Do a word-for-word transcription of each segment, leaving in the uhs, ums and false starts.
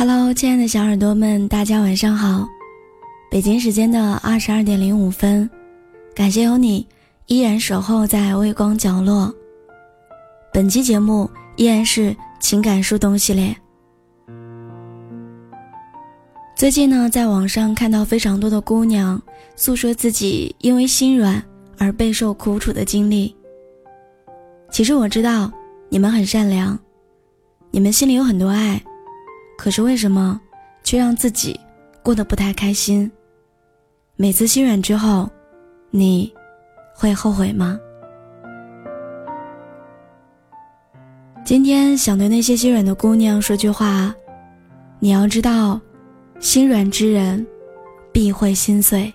Hello， 亲爱的小耳朵们，大家晚上好。北京时间的二十二点零五分，感谢有你依然守候在微光角落。本期节目依然是情感树洞系列。最近呢，在网上看到非常多的姑娘诉说自己因为心软而备受苦楚的经历。其实我知道你们很善良，你们心里有很多爱，可是为什么却让自己过得不太开心？每次心软之后，你会后悔吗？今天想对那些心软的姑娘说句话，你要知道，心软之人必会心碎。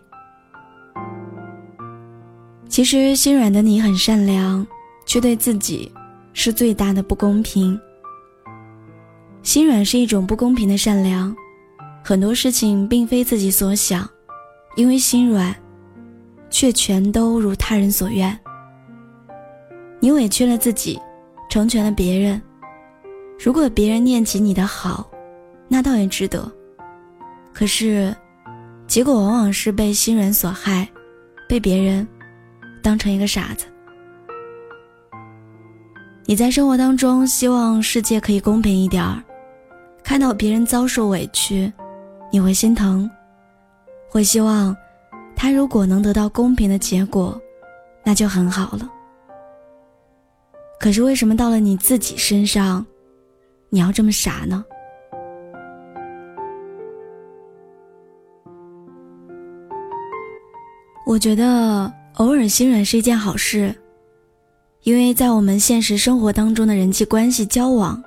其实心软的你很善良，却对自己是最大的不公平。心软是一种不公平的善良，很多事情并非自己所想，因为心软，却全都如他人所愿。你委屈了自己，成全了别人。如果别人念起你的好，那倒也值得。可是，结果往往是被心软所害，被别人当成一个傻子。你在生活当中希望世界可以公平一点儿，看到别人遭受委屈，你会心疼，会希望他如果能得到公平的结果，那就很好了。可是为什么到了你自己身上，你要这么傻呢？我觉得偶尔心软是一件好事，因为在我们现实生活当中的人际关系交往，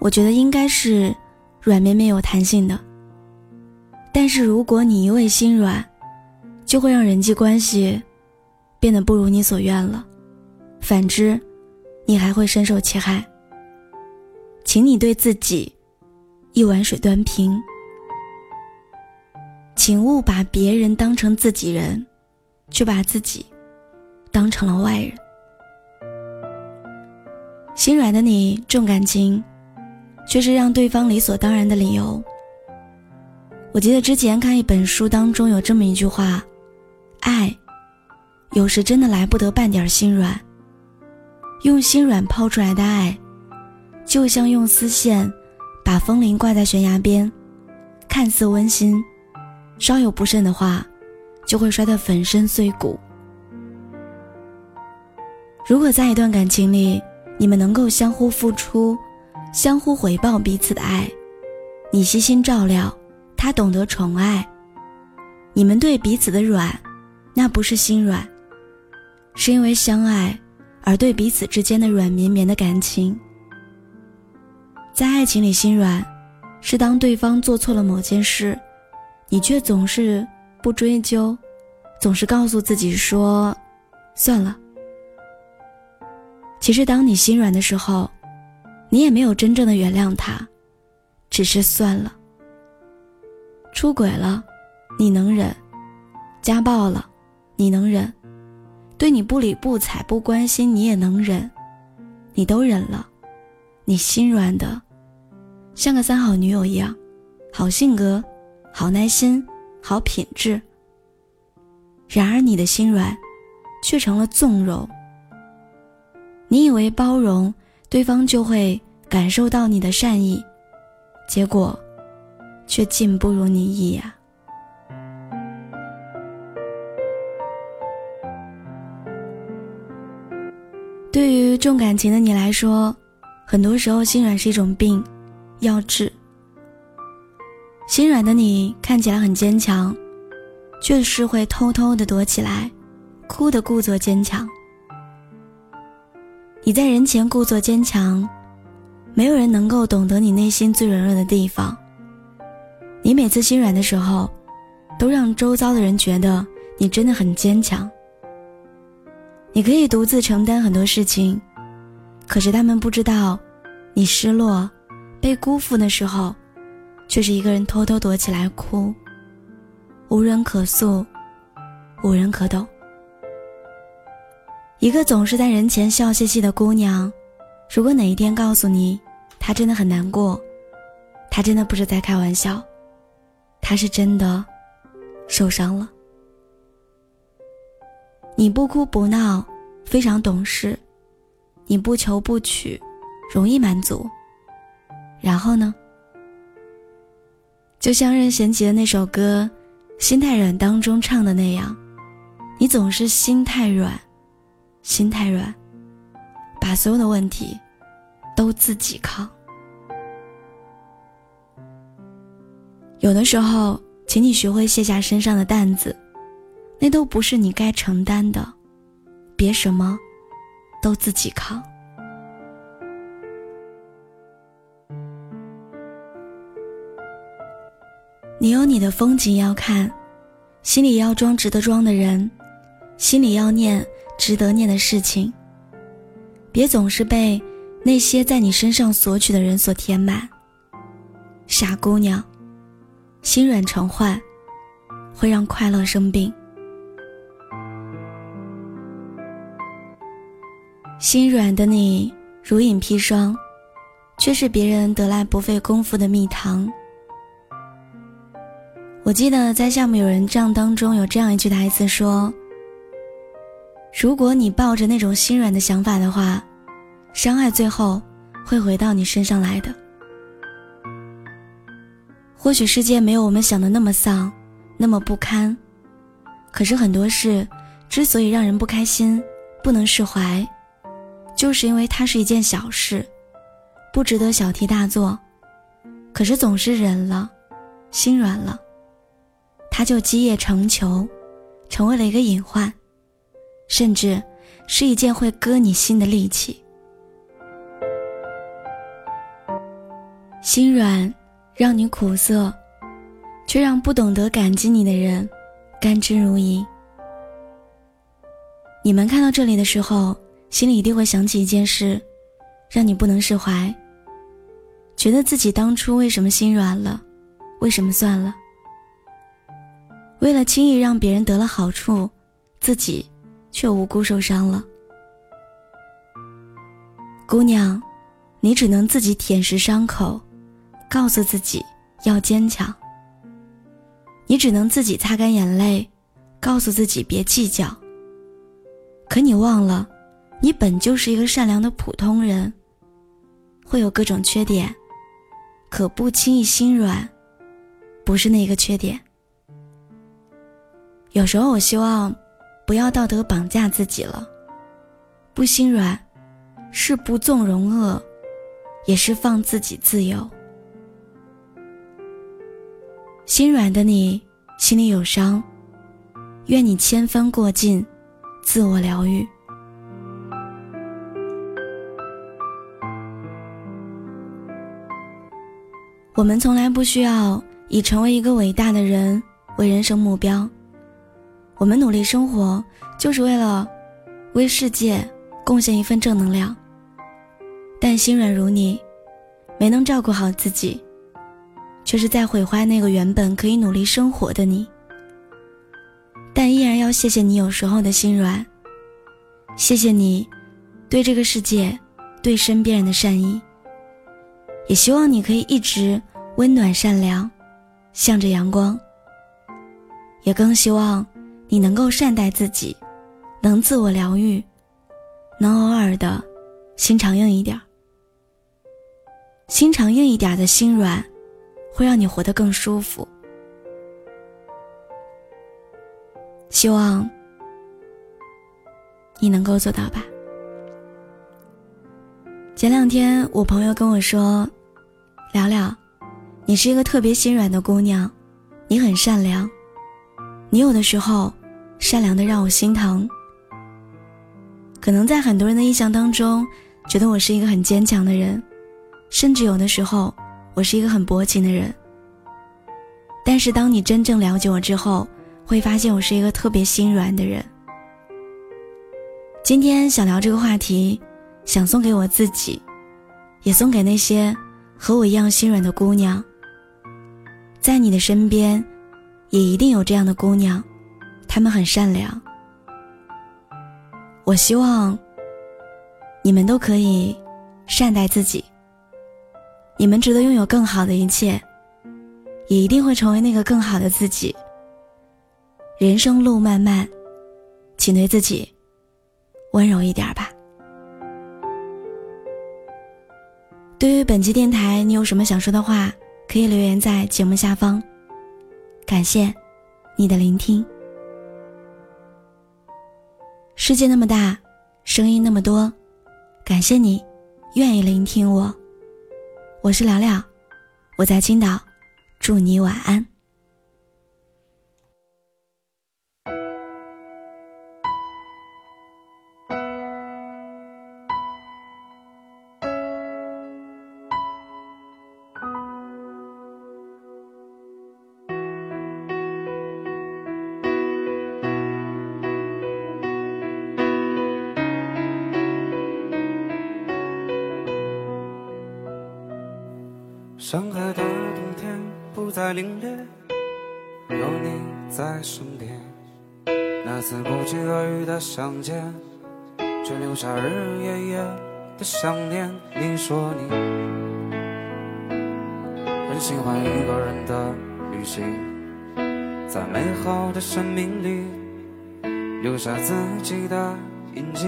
我觉得应该是软绵绵有弹性的。但是如果你一味心软，就会让人际关系变得不如你所愿了，反之你还会深受其害。请你对自己一碗水端平，请勿把别人当成自己人，却把自己当成了外人。心软的你重感情，却是让对方理所当然的理由。我记得之前看一本书当中有这么一句话，爱有时真的来不得半点心软，用心软抛出来的爱，就像用丝线把风铃挂在悬崖边，看似温馨，稍有不慎的话，就会摔得粉身碎骨。如果在一段感情里，你们能够相互付出，相互回报彼此的爱，你悉心照料，他懂得宠爱，你们对彼此的软，那不是心软，是因为相爱而对彼此之间的软绵绵的感情。在爱情里心软，是当对方做错了某件事，你却总是不追究，总是告诉自己说算了。其实当你心软的时候，你也没有真正的原谅他，只是算了。出轨了你能忍，家暴了你能忍，对你不理不睬不关心你也能忍，你都忍了，你心软的像个三好女友一样，好性格，好耐心，好品质。然而你的心软却成了纵容，你以为包容对方就会感受到你的善意，结果却尽不如你意啊。对于重感情的你来说，很多时候心软是一种病，要治。心软的你看起来很坚强，却是会偷偷地躲起来，哭得故作坚强。你在人前故作坚强，没有人能够懂得你内心最软弱的地方。你每次心软的时候，都让周遭的人觉得你真的很坚强。你可以独自承担很多事情，可是他们不知道，你失落、被辜负的时候，却是一个人偷偷躲起来哭，无人可诉，无人可懂。一个总是在人前笑嘻嘻的姑娘，如果哪一天告诉你她真的很难过，他真的不是在开玩笑，他是真的受伤了。你不哭不闹，非常懂事；你不求不取，容易满足。然后呢？就像任贤齐的那首歌《心太软》当中唱的那样，你总是心太软，心太软，把所有的问题都自己扛。有的时候，请你学会卸下身上的担子，那都不是你该承担的，别什么都自己扛。你有你的风景要看，心里要装值得装的人，心里要念值得念的事情。别总是被那些在你身上索取的人所填满。傻姑娘，心软成患，会让快乐生病。心软的你如饮砒霜，却是别人得来不费功夫的蜜糖。我记得在《夏目友人帐》当中有这样一句台词说，如果你抱着那种心软的想法的话，伤害最后会回到你身上来的。或许世界没有我们想的那么丧，那么不堪，可是很多事之所以让人不开心，不能释怀，就是因为它是一件小事，不值得小题大做，可是总是忍了，心软了，它就积液成球，成为了一个隐患，甚至是一件会割你心的利器。心软让你苦涩，却让不懂得感激你的人甘之如饴。你们看到这里的时候，心里一定会想起一件事，让你不能释怀，觉得自己当初为什么心软了，为什么算了，为了轻易让别人得了好处，自己却无辜受伤了。姑娘，你只能自己舔舐伤口，告诉自己要坚强。你只能自己擦干眼泪，告诉自己别计较。可你忘了，你本就是一个善良的普通人，会有各种缺点，可不轻易心软，不是那个缺点。有时候我希望不要道德绑架自己了，不心软，是不纵容恶，也是放自己自由。心软的你，心里有伤，愿你千帆过尽，自我疗愈。我们从来不需要以成为一个伟大的人为人生目标，我们努力生活就是为了为世界贡献一份正能量。但心软如你，没能照顾好自己，却是在毁坏那个原本可以努力生活的你。但依然要谢谢你有时候的心软，谢谢你对这个世界，对身边人的善意，也希望你可以一直温暖善良，向着阳光。也更希望你能够善待自己，能自我疗愈，能偶尔的心肠硬一点。心肠硬一点的心软，会让你活得更舒服。希望你能够做到吧。前两天我朋友跟我说，聊聊，你是一个特别心软的姑娘，你很善良，你有的时候善良的让我心疼。可能在很多人的印象当中，觉得我是一个很坚强的人，甚至有的时候我是一个很薄情的人。但是当你真正了解我之后，会发现我是一个特别心软的人。今天想聊这个话题，想送给我自己，也送给那些和我一样心软的姑娘。在你的身边也一定有这样的姑娘，她们很善良。我希望你们都可以善待自己，你们值得拥有更好的一切，也一定会成为那个更好的自己。人生路漫漫，请对自己温柔一点吧。对于本期电台，你有什么想说的话，可以留言在节目下方。感谢你的聆听。世界那么大，声音那么多，感谢你愿意聆听我。我是聊聊，我在青岛，祝你晚安。上海的冬天不再凛冽，有你在身边。那次不期而遇的相见，却留下日日夜夜的想念。你说你很喜欢一个人的旅行，在美好的生命里留下自己的印记。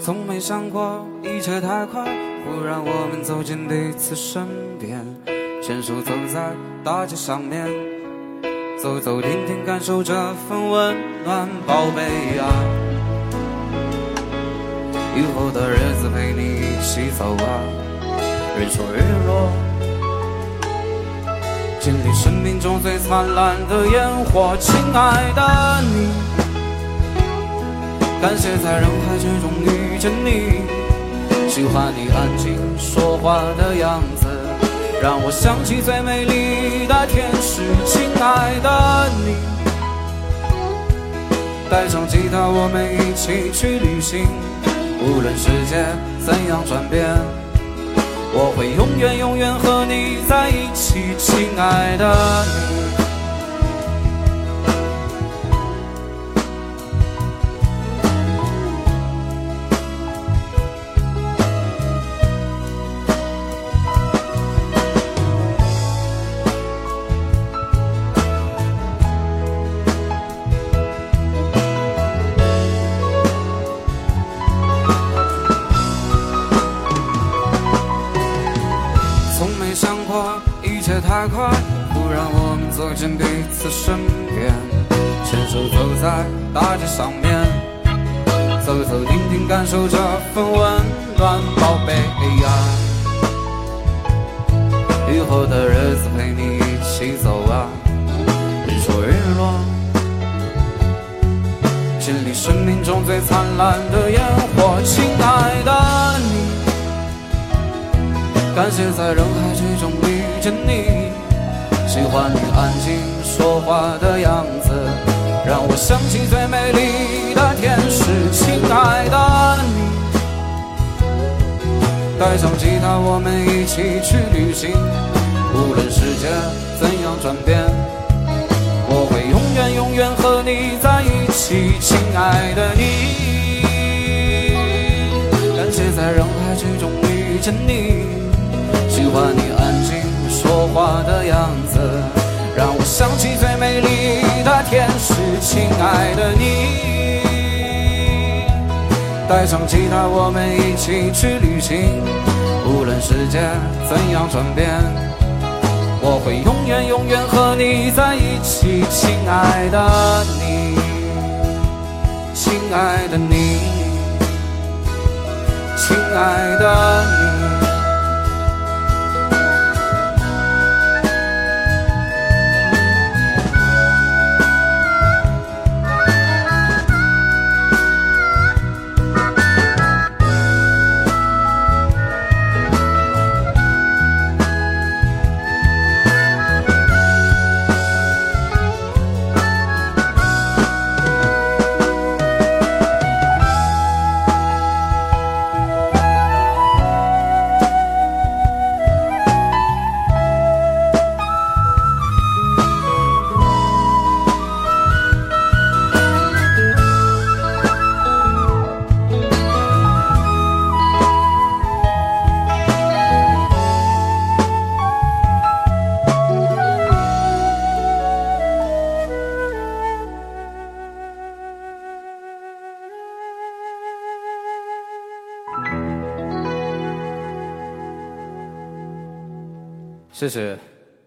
从没想过一切太快，忽然我们走进彼此身边，牵手走在大街上面，走走停停，感受这份温暖。宝贝啊，以后的日子陪你一起走啊。日出日落，经历生命中最灿烂的烟火。亲爱的你，感谢在人海之中遇见你，喜欢你安静说话的样子，让我想起最美丽的天使。亲爱的你，带上吉他，我们一起去旅行。无论世界怎样转变，我会永远永远和你在一起。亲爱的你，太快，忽然我们走进彼此身边，牵手走在大街上面，走走停停，感受这份温暖。宝贝呀，以后的日子陪你一起走啊。日出日落，经历生命中最灿烂的烟火。亲爱的你，感谢在人海之中遇见你，喜欢你安静说话的样子，让我想起最美丽的天使。亲爱的你，带上吉他，我们一起去旅行。无论世界怎样转变，我会永远永远和你在一起。亲爱的你，感谢在人海之中遇见你，喜欢你安静说话的样子，让我想起最美丽的天使。亲爱的你，带上吉他，我们一起去旅行。无论世界怎样转变，我会永远永远和你在一起。亲爱的你，亲爱的你，亲爱的你。谢谢。